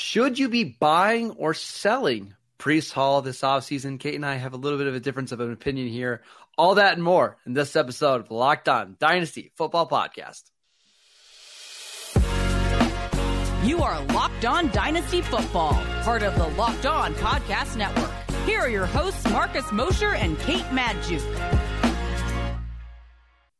Should you be buying or selling Breece Hall this offseason? Kate and I have a little bit of a difference of an opinion here. All that and more in this episode of the Locked On Dynasty Football Podcast. You are Locked On Dynasty Football, part of the Locked On Podcast Network. Here are your hosts, Marcus Mosher and Kate Madju.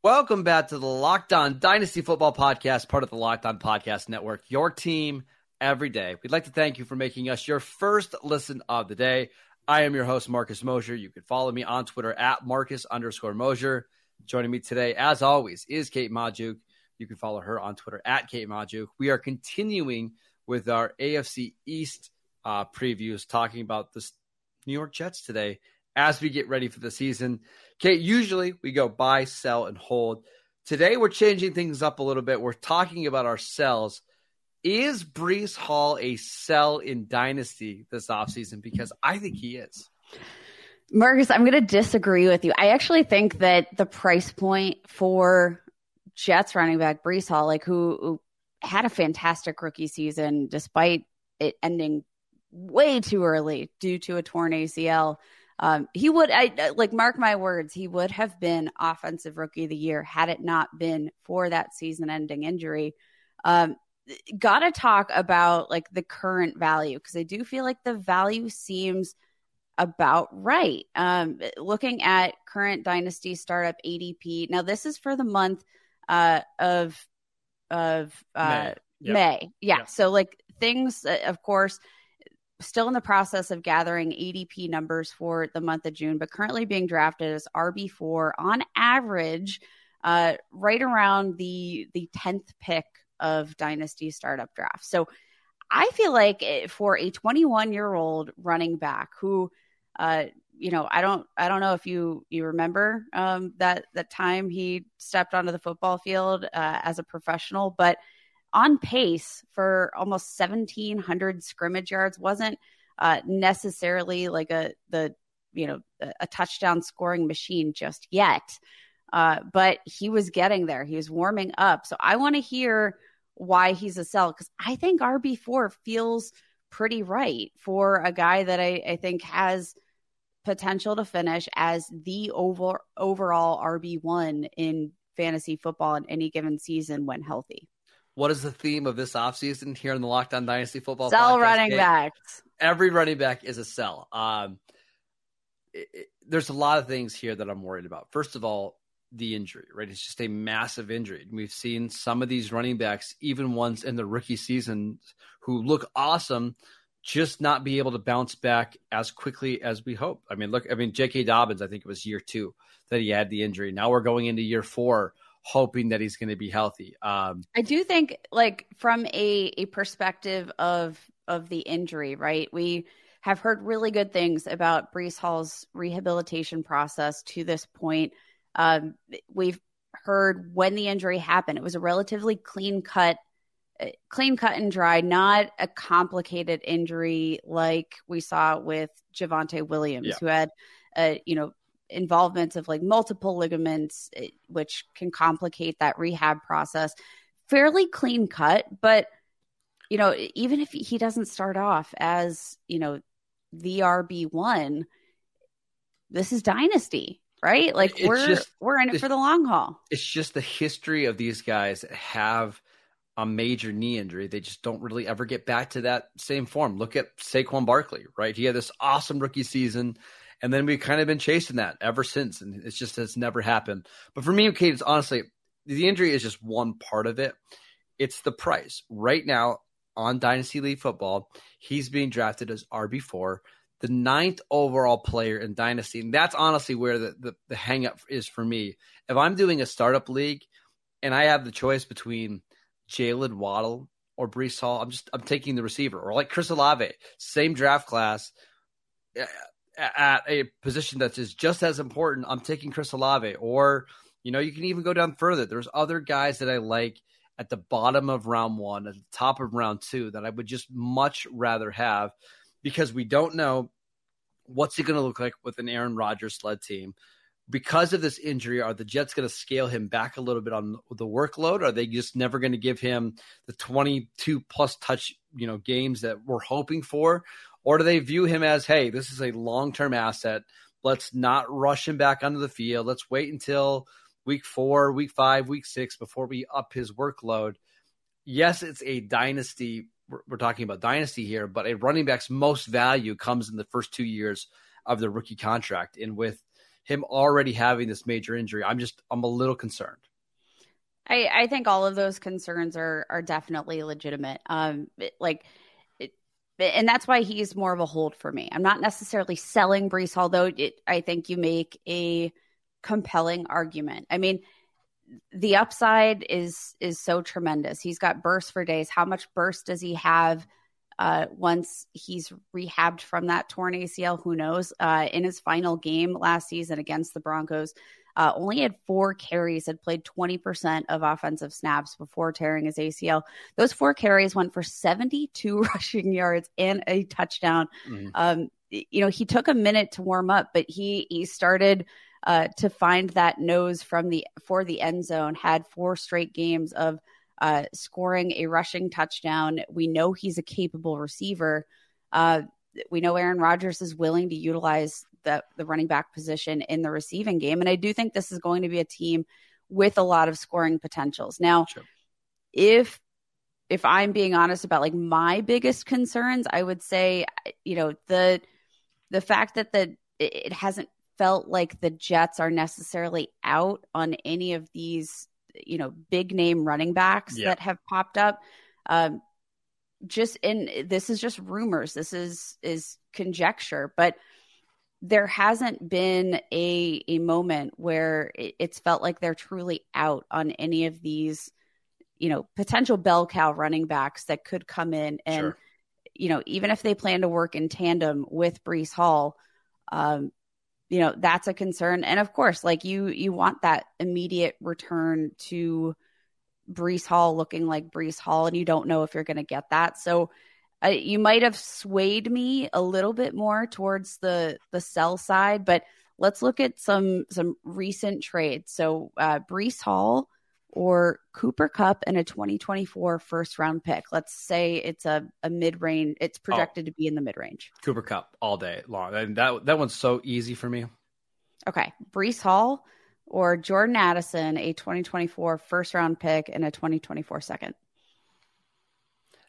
Welcome back to the Locked On Dynasty Football Podcast, part of the Locked On Podcast Network, your team every day. We'd like to thank you for making us your first listen of the day. I am your host, Marcus Mosher. You can follow me on Twitter at Marcus_Mosher. Joining me today, as always, is Kate Madju. You can follow her on Twitter at Kate Madju. We are continuing with our AFC East previews, talking about the New York Jets today as we get ready for the season. Kate, usually we go buy, sell, and hold. Today we're changing things up a little bit. We're talking about our sells. Is Breece Hall a sell in Dynasty this offseason? Because I think he is. Marcus, I'm going to disagree with you. I actually think that the price point for Jets running back Breece Hall, like who had a fantastic rookie season despite it ending way too early due to a torn ACL, he would, like, mark my words, he would have been offensive rookie of the year had it not been for that season-ending injury. Gotta talk about like the current value, because I do feel like the value seems about right. Looking at current Dynasty startup ADP, now this is for the month of May. May. Yeah. So like things, of course, still in the process of gathering ADP numbers for the month of June, but currently being drafted as RB4 on average, right around the 10th pick of Dynasty startup draft. So I feel like for a 21-year-old running back who, I don't know if you remember that time he stepped onto the football field as a professional, but on pace for almost 1,700 scrimmage yards, wasn't necessarily like a touchdown scoring machine just yet, but he was getting there. He was warming up. So I want to hear why he's a sell, because I think RB4 feels pretty right for a guy that I think has potential to finish as the overall RB1 in fantasy football in any given season when healthy. What is the theme of this offseason here in the Locked On Dynasty Football Podcast? Sell running backs. Every running back is a sell. There's a lot of things here that I'm worried about. First of all, the injury, right? It's just a massive injury. We've seen some of these running backs, even ones in the rookie season who look awesome, just not be able to bounce back as quickly as we hope. I mean, J.K. Dobbins, I think it was year 2 that he had the injury. Now we're going into year 4. Hoping that he's going to be healthy. I do think, like, from a perspective of the injury, right? We have heard really good things about Breece Hall's rehabilitation process to this point. We've heard when the injury happened, it was a relatively clean cut and dry, not a complicated injury like we saw with Javonte Williams, who had, involvements of like multiple ligaments, which can complicate that rehab process. Fairly clean cut, but even if he doesn't start off as the RB1, this is Dynasty, right? Like we're in it for the long haul. It's just the history of these guys that have a major knee injury. They just don't really ever get back to that same form. Look at Saquon Barkley, right? He had this awesome rookie season. And then we've kind of been chasing that ever since. And it's never happened. But for me, Kate, it's honestly, the injury is just one part of it. It's the price. Right now on Dynasty League Football, he's being drafted as RB4, the 9th overall player in Dynasty. And that's honestly where the hang up is for me. If I'm doing a startup league and I have the choice between Jaylen Waddle or Breece Hall, I'm taking the receiver, or like Chris Olave, same draft class, at a position that's just as important, I'm taking Chris Olave. Or, you can even go down further. There's other guys that I like at the bottom of round 1, at the top of round 2, that I would just much rather have, because we don't know what's he going to look like with an Aaron Rodgers-led team. Because of this injury, are the Jets going to scale him back a little bit on the workload? Are they just never going to give him the 22-plus touch games that we're hoping for? Or do they view him as, hey, this is a long-term asset. Let's not rush him back onto the field. Let's wait until week 4, week 5, week 6 before we up his workload. Yes, it's a dynasty. We're talking about dynasty here, but a running back's most value comes in the first 2 years of the rookie contract. And with him already having this major injury, I'm a little concerned. I think all of those concerns are definitely legitimate. And that's why he's more of a hold for me. I'm not necessarily selling Breece Hall, though. I think you make a compelling argument. I mean, the upside is so tremendous. He's got bursts for days. How much burst does he have once he's rehabbed from that torn ACL? Who knows? In his final game last season against the Broncos, only had 4 carries, had played 20% of offensive snaps before tearing his ACL. Those 4 carries went for 72 rushing yards and a touchdown. Mm-hmm. He took a minute to warm up, but he started to find that nose for the end zone, had 4 straight games of scoring a rushing touchdown. We know he's a capable receiver. We know Aaron Rodgers is willing to utilize the running back position in the receiving game. And I do think this is going to be a team with a lot of scoring potentials. Now, sure. If I'm being honest about like my biggest concerns, I would say, the fact that it hasn't felt like the Jets are necessarily out on any of these, big name running backs that have popped up. This is just rumors. This is conjecture, but there hasn't been a moment where it's felt like they're truly out on any of these, potential bell cow running backs that could come in. And, sure. Even if they plan to work in tandem with Breece Hall, that's a concern. And of course, like you want that immediate return to Breece Hall looking like Breece Hall, and you don't know if you're going to get that. So you might have swayed me a little bit more towards the sell side, but let's look at some recent trades. So Breece Hall or Cooper Kupp and a 2024 first round pick. Let's say it's a mid range. It's projected to be in the mid range. Cooper Kupp all day long. And that one's so easy for me. Okay. Breece Hall or Jordan Addison, a 2024 first round pick and a 2024 second.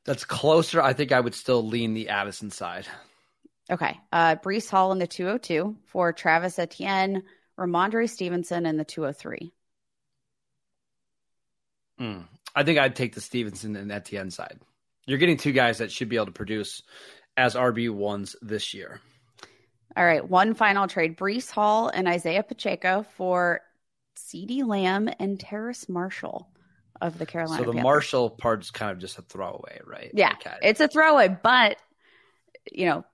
That's closer. I think I would still lean the Addison side. Okay. Breece Hall in the 202 for Travis Etienne, Ramondre Stevenson in the 203. I think I'd take the Stevenson and Etienne side. You're getting 2 guys that should be able to produce as RB1s this year. All right. One final trade. Breece Hall and Isaiah Pacheco for CeeDee Lamb and Terrace Marshall of the Carolina Panthers. So the Marshall part's kind of just a throwaway, right? Yeah, okay. It's a throwaway, but,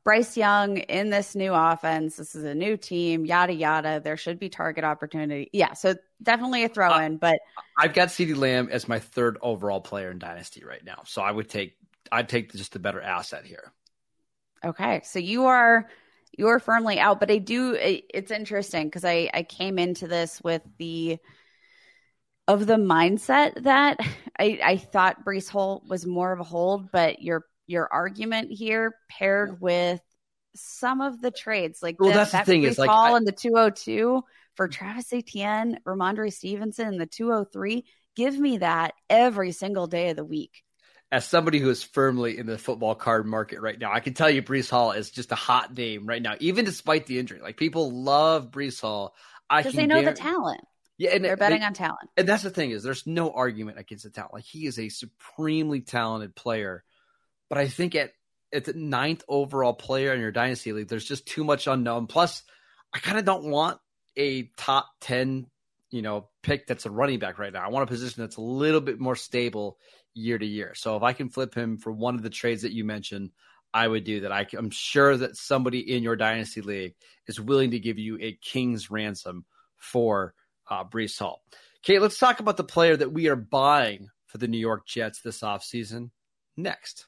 Bryce Young in this new offense, this is a new team, yada, yada. There should be target opportunity. Yeah, so definitely a throw-in, but... I've got CeeDee Lamb as my 3rd overall player in Dynasty right now, so I'd take just the better asset here. Okay, so you're firmly out, but it's interesting because I came into this with the mindset that I thought Breece Hall was more of a hold, but your argument here paired with some of the trades, like that's the thing is, like, Hall in the 202 for Travis Etienne, Ramondre Stevenson in the 203. Give me that every single day of the week. As somebody who is firmly in the football card market right now, I can tell you Breece Hall is just a hot name right now, even despite the injury. Like, people love Breece Hall. Because they know the talent. Yeah, and they're betting on talent. And that's the thing is, there's no argument against the talent. Like, he is a supremely talented player. But I think at the 9th overall player in your dynasty league, there's just too much unknown. Plus, I kind of don't want a top 10, pick that's a running back right now. I want a position that's a little bit more stable year to year. So if I can flip him for one of the trades that you mentioned, I would do that. I'm sure that somebody in your dynasty league is willing to give you a king's ransom for Breece Hall. Okay, let's talk about the player that we are buying for the New York Jets this offseason next.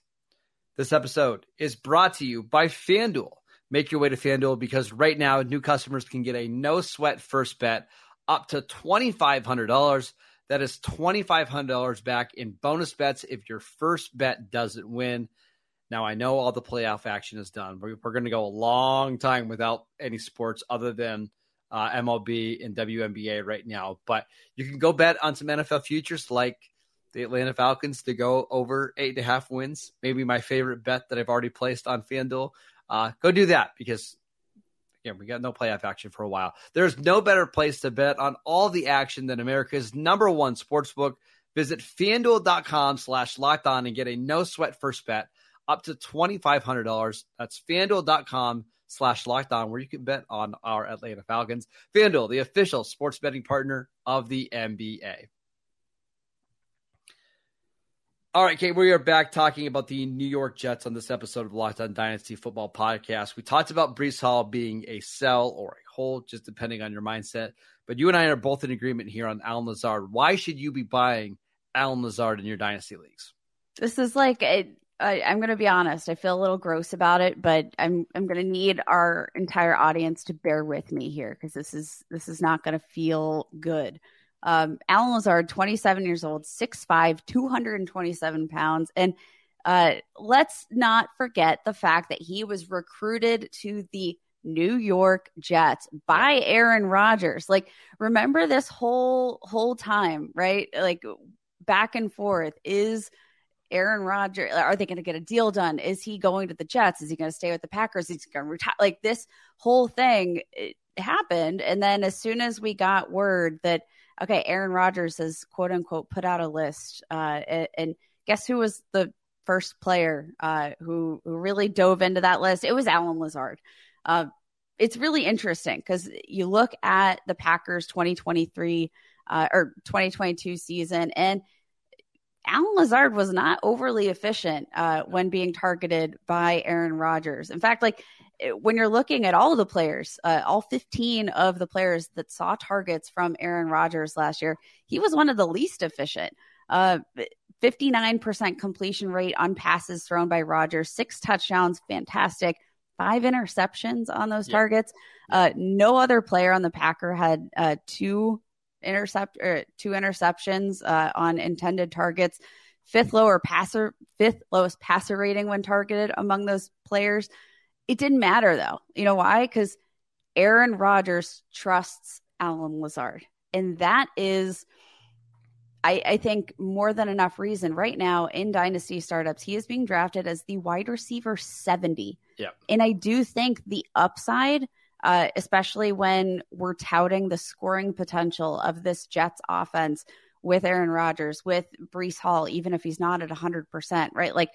This episode is brought to you by FanDuel. Make your way to FanDuel because right now new customers can get a no-sweat first bet up to $2,500. That is $2,500 back in bonus bets if your first bet doesn't win. Now, I know all the playoff action is done. We're going to go a long time without any sports other than MLB and WNBA right now. But you can go bet on some NFL futures like the Atlanta Falcons to go over 8.5 wins. Maybe my favorite bet that I've already placed on FanDuel. Go do that because, again, we got no playoff action for a while. There's no better place to bet on all the action than America's number one sportsbook. Visit FanDuel.com/LockedOn and get a no-sweat first bet. Up to $2,500. That's FanDuel.com/LockedOn, where you can bet on our Atlanta Falcons. FanDuel, the official sports betting partner of the NBA. All right, Kate, we are back talking about the New York Jets on this episode of Locked On Dynasty Football Podcast. We talked about Breece Hall being a sell or a hold, just depending on your mindset. But you and I are both in agreement here on Allen Lazard. Why should you be buying Allen Lazard in your Dynasty leagues? This is like a... I'm going to be honest. I feel a little gross about it, but I'm going to need our entire audience to bear with me here because this is not going to feel good. Allen Lazard, 27 years old, 6'5", 227 pounds. And let's not forget the fact that he was recruited to the New York Jets by Aaron Rodgers. Like, remember this whole time, right? Like, back and forth is – Aaron Rodgers, are they going to get a deal done? Is he going to the Jets? Is he going to stay with the Packers? Is he going to retire? Like, this whole thing happened. And then as soon as we got word that, okay, Aaron Rodgers has quote unquote put out a list. And guess who was the first player who really dove into that list? It was Allen Lazard. It's really interesting because you look at the Packers 2023 or 2022 season, and Allen Lazard was not overly efficient when being targeted by Aaron Rodgers. In fact, like when you're looking at all the players, all 15 of the players that saw targets from Aaron Rodgers last year, he was one of the least efficient. 59% completion rate on passes thrown by Rodgers, 6 touchdowns, fantastic, 5 interceptions on those targets. No other player on the Packer had 2 interceptions on intended targets, fifth lowest passer rating when targeted among those players. It didn't matter though. You know why? Because Aaron Rodgers trusts Allen Lazard. And that is, I think, more than enough reason right now in Dynasty Startups. He is being drafted as the wide receiver 70. Yep. And I do think the upside, especially when we're touting the scoring potential of this Jets offense with Aaron Rodgers, with Breece Hall, even if he's not at 100%, right? Like,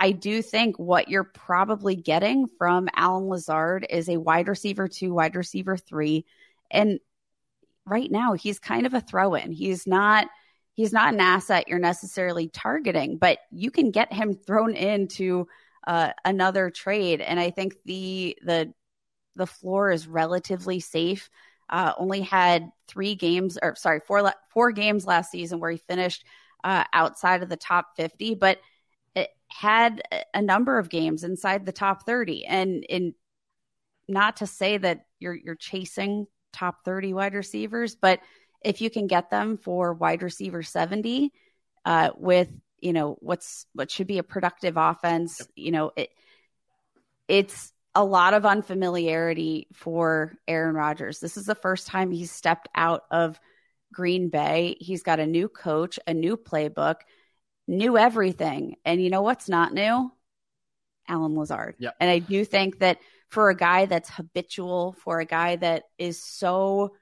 I do think what you're probably getting from Allen Lazard is a wide receiver 2, wide receiver 3. And right now he's kind of a throw-in. He's not an asset you're necessarily targeting, but you can get him thrown into another trade. And I think the floor is relatively safe. Only had 4 games last season where he finished outside of the top 50, but it had a number of games inside the top 30. And in not to say that you're chasing top 30 wide receivers, but if you can get them for wide receiver 70 with, you know, what should be a productive offense, you know, it's a lot of unfamiliarity for Aaron Rodgers. This is the first time he's stepped out of Green Bay. He's got a new coach, a new playbook, new everything. And you know what's not new? Allen Lazard. Yep. And I do think that for a guy that's habitual, for a guy that is so,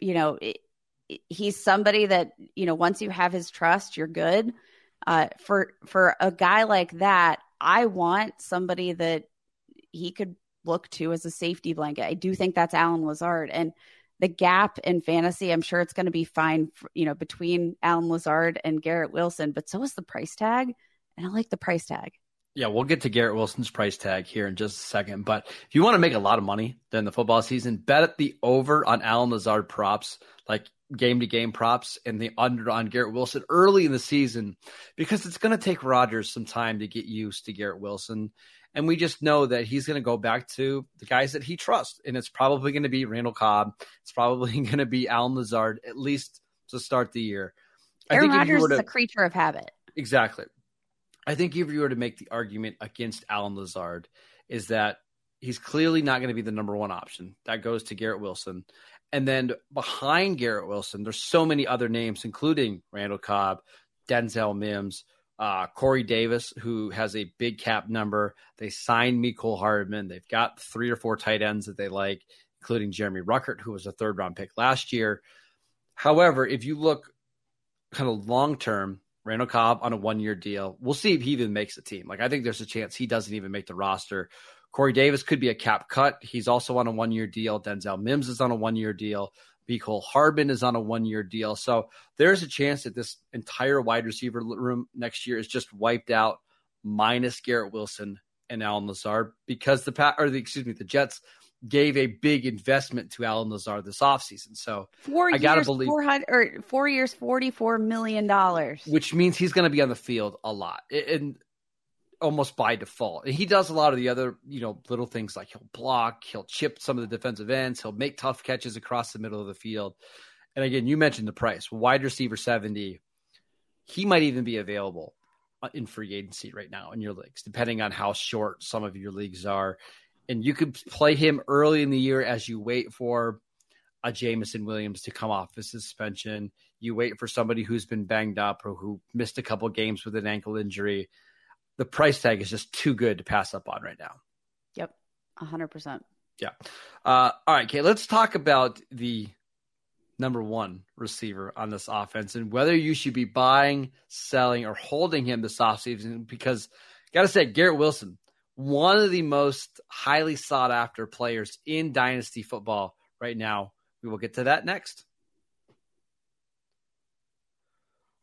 he's somebody that, you know, once you have his trust, you're good. For a guy like that, I want somebody that he could look to as a safety blanket. I do think that's Allen Lazard, and the gap in fantasy, I'm sure it's going to be fine, between Allen Lazard and Garrett Wilson, but so is the price tag. And I like the price tag. Yeah. We'll get to Garrett Wilson's price tag here in just a second, but if you want to make a lot of money during the football season, bet at the over on Allen Lazard props, like game-to-game props, and the under on Garrett Wilson early in the season, because it's going to take Rodgers some time to get used to Garrett Wilson. And we just know that he's going to go back to the guys that he trusts, and it's probably going to be Randall Cobb. It's probably going to be Allen Lazard, at least to start the year. Aaron Rodgers is a creature of habit. Exactly. I think if you were to make the argument against Allen Lazard is that he's clearly not going to be the number one option. That goes to Garrett Wilson. And then behind Garrett Wilson, there's so many other names, including Randall Cobb, Denzel Mims, Corey Davis, who has a big cap number. They signed Mecole Hardman. They've got 3 or 4 tight ends that they like, including Jeremy Ruckert, who was a 3rd round pick last year. However, if you look kind of long-term, Randall Cobb on a 1-year deal, we'll see if he even makes the team. Like, I think there's a chance he doesn't even make the roster. Corey Davis could be a cap cut. He's also on a 1-year deal. Denzel Mims is on a 1-year deal. Mecole Hardman is on a 1-year deal. So there's a chance that this entire wide receiver room next year is just wiped out, minus Garrett Wilson and Allen Lazard, because the Jets gave a big investment to Allen Lazard this offseason. So I got to believe 4 years, $44 million, which means he's going to be on the field a lot. And almost by default. And he does a lot of the other, little things, like he'll block, he'll chip some of the defensive ends, he'll make tough catches across the middle of the field. And again, you mentioned the price, wide receiver 70. He might even be available in free agency right now in your leagues, depending on how short some of your leagues are. And you could play him early in the year as you wait for a Jamison Williams to come off his suspension. You wait for somebody who's been banged up or who missed a couple games with an ankle injury. The price tag is just too good to pass up on right now. Yep, 100%. Yeah. All right, Kate, let's talk about the number one receiver on this offense and whether you should be buying, selling, or holding him this offseason, because got to say, Garrett Wilson, one of the most highly sought-after players in dynasty football right now. We will get to that next.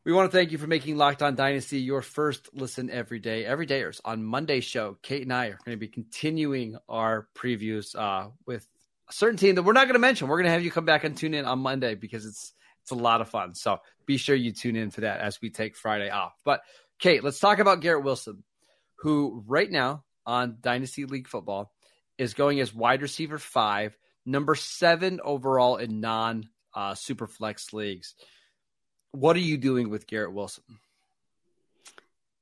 We want to thank you for making Locked On Dynasty your first listen every day. Every dayers on Monday's show, Kate and I are going to be continuing our previews with a certain team that we're not going to mention. We're going to have you come back and tune in on Monday because it's a lot of fun. So be sure you tune in for that as we take Friday off. But Kate, let's talk about Garrett Wilson, who right now on Dynasty League Football is going as wide receiver 5, number 7 overall in non-Superflex leagues. What are you doing with Garrett Wilson?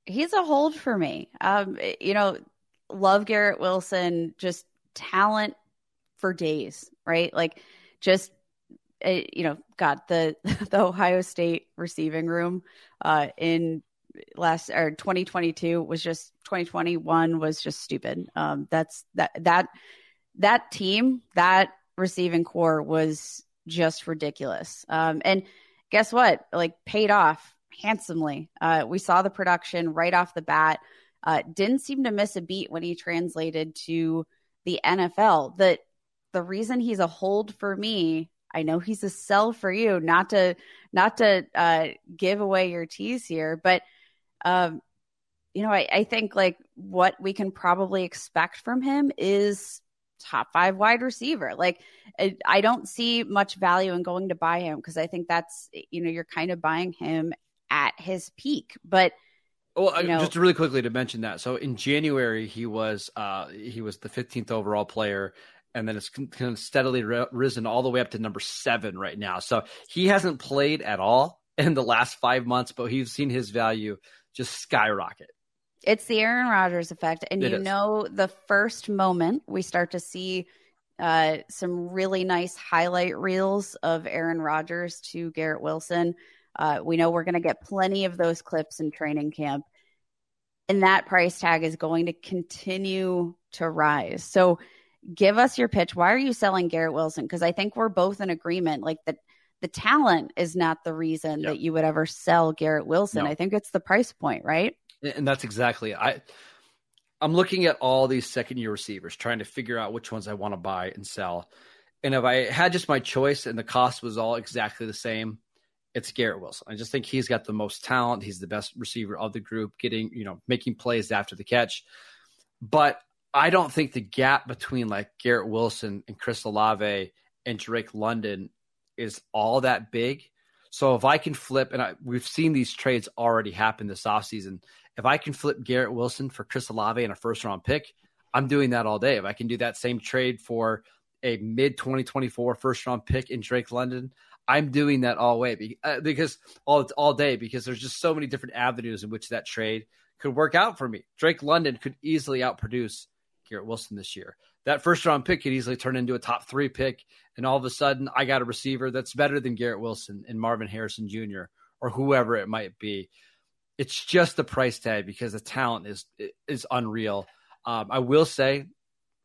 He's a hold for me. Love Garrett Wilson, just talent for days, right? Like just, got the Ohio State receiving room in 2022 was just 2021 was just stupid. That team, that receiving core was just ridiculous. And guess what? Like, paid off handsomely. We saw the production right off the bat. Didn't seem to miss a beat when he translated to the NFL. The reason he's a hold for me, I know he's a sell for you, not to give away your tease here, but I think like what we can probably expect from him is top 5 wide receiver. Like, I don't see much value in going to buy him, because I think that's, you're kind of buying him at his peak. But just really quickly to mention that. So in January, he was the 15th overall player, and then it's kind of steadily risen all the way up to number 7 right now. So he hasn't played at all in the last 5 months, but he's seen his value just skyrocket. It's the Aaron Rodgers effect. And the first moment we start to see some really nice highlight reels of Aaron Rodgers to Garrett Wilson, we know we're going to get plenty of those clips in training camp. And that price tag is going to continue to rise. So give us your pitch. Why are you selling Garrett Wilson? Because I think we're both in agreement. Like, the talent is not the reason that you would ever sell Garrett Wilson. No. I think it's the price point, right? And that's exactly it. I'm looking at all these second-year receivers, trying to figure out which ones I want to buy and sell. And if I had just my choice and the cost was all exactly the same, it's Garrett Wilson. I just think he's got the most talent. He's the best receiver of the group, making plays after the catch. But I don't think the gap between like Garrett Wilson and Chris Olave and Drake London is all that big. So if I can flip, and we've seen these trades already happen this offseason, if I can flip Garrett Wilson for Chris Olave and a 1st round pick, I'm doing that all day. If I can do that same trade for a mid-2024 1st round pick in Drake London, I'm doing that all day because there's just so many different avenues in which that trade could work out for me. Drake London could easily outproduce Garrett Wilson this year. That first round pick could easily turn into a top three pick. And all of a sudden I got a receiver that's better than Garrett Wilson and Marvin Harrison Jr. or whoever it might be. It's just the price tag because the talent is unreal. I will say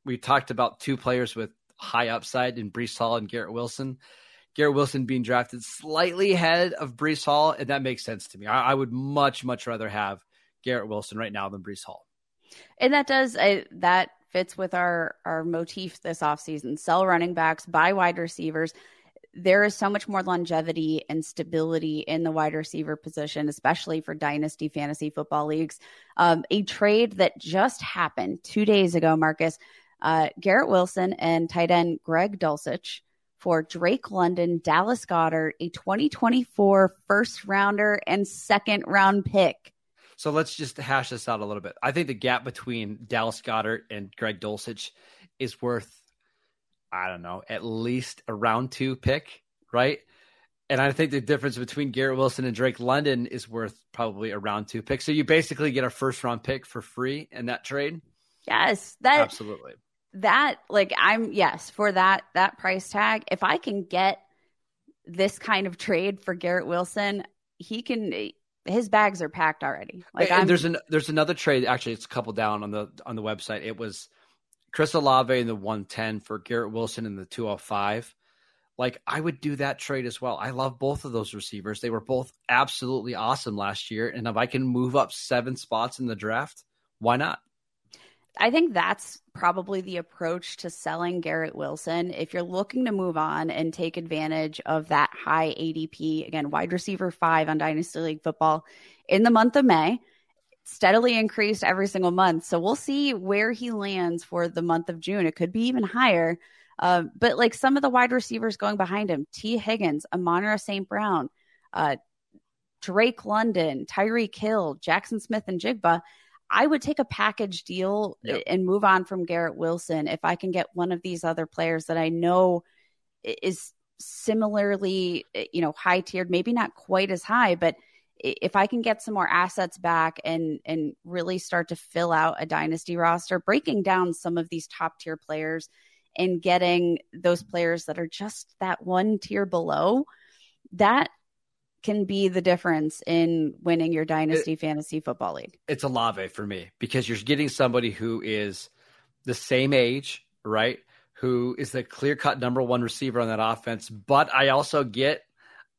we talked about two players with high upside in Breece Hall and Garrett Wilson. Garrett Wilson being drafted slightly ahead of Breece Hall, and that makes sense to me. I would much rather have Garrett Wilson right now than Breece Hall. And that does that fits with our motif this offseason. Sell running backs, buy wide receivers. There is so much more longevity and stability in the wide receiver position, especially for dynasty fantasy football leagues. A trade that just happened 2 days ago, Marcus, Garrett Wilson and tight end Greg Dulcich for Drake London, Dallas Goedert, a 2024 first rounder and second round pick. So let's just hash this out a little bit. I think the gap between Dallas Goedert and Greg Dulcich is worth, I don't know, at least a round two pick, right? And I think the difference between Garrett Wilson and Drake London is worth probably a round two pick. So you basically get a first round pick for free in that trade. Yes, that absolutely. That like I'm yes for that price tag. If I can get this kind of trade for Garrett Wilson, he can. His bags are packed already. Like there's another trade. Actually, it's a couple down on the website. It was Chris Olave in the 110 for Garrett Wilson in the 205. Like I would do that trade as well. I love both of those receivers. They were both absolutely awesome last year. And if I can move up 7 spots in the draft, why not? I think that's probably the approach to selling Garrett Wilson. If you're looking to move on and take advantage of that high ADP, again, wide receiver 5 on Dynasty League football in the month of May, steadily increased every single month. So we'll see where he lands for the month of June. It could be even higher. But like some of the wide receivers going behind him, T. Higgins, Amon-Ra St. Brown, Drake London, Tyreek Hill, Jackson Smith-Njigba, I would take a package deal and move on from Garrett Wilson if I can get one of these other players that I know is similarly, high tiered, maybe not quite as high, but if I can get some more assets back and really start to fill out a dynasty roster, breaking down some of these top tier players and getting those players that are just that one tier below, that can be the difference in winning your dynasty fantasy football league. It's Olave for me because you're getting somebody who is the same age, right? Who is the clear-cut number one receiver on that offense, but I also get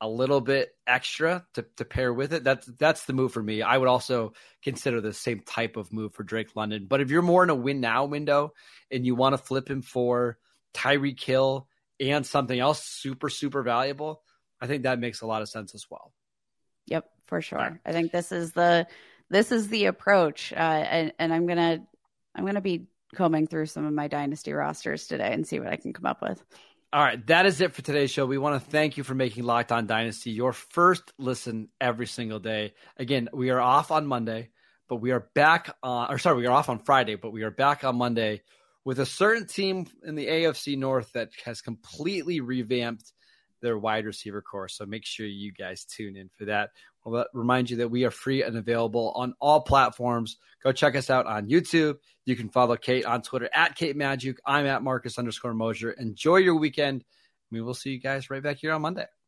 a little bit extra to pair with it. That's the move for me. I would also consider the same type of move for Drake London. But if you're more in a win now window and you want to flip him for Tyreek Hill and something else super, super valuable, I think that makes a lot of sense as well. Yep, for sure. Right. I think this is the approach. And I'm gonna be combing through some of my dynasty rosters today and see what I can come up with. All right, that is it for today's show. We want to thank you for making Locked On Dynasty your first listen every single day. Again, we are off on Monday, but we are back on, we are off on Friday, but we are back on Monday with a certain team in the AFC North that has completely revamped their wide receiver core. So make sure you guys tune in for that. We'll remind you that we are free and available on all platforms. Go check us out on YouTube. You can follow Kate on Twitter at Kate Madju. I'm at Marcus _Mosher. Enjoy your weekend. We will see you guys right back here on Monday.